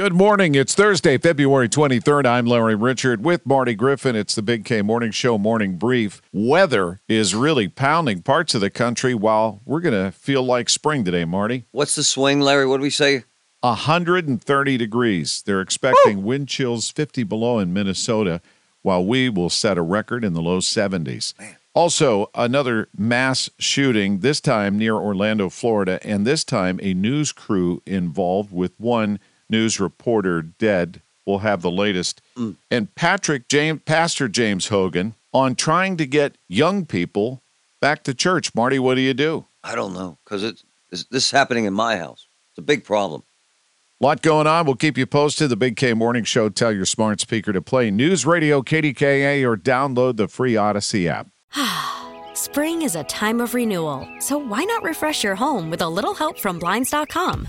Good morning. It's Thursday, February 23rd. I'm Larry Richard with Marty Griffin. It's the Big K Morning Show Morning Brief. Weather is really pounding parts of the country while we're going to feel like spring today, Marty. What's the swing, Larry? What do we say? 130 degrees. They're expecting wind chills 50 below in Minnesota, while we will set a record in the low 70s. Man. Also, another mass shooting, this time near Orlando, Florida, and this time a news crew involved with one news reporter dead. We'll have the latest. And Pastor James Hogan on trying to get young people back to church. Marty, what do you do? I don't know, because this is happening in my house. It's a big problem. A lot going on. We'll keep you posted. The Big K Morning Show. Tell your smart speaker to play News Radio KDKA or download the free Odyssey app. Spring is a time of renewal, so why not refresh your home with a little help from Blinds.com?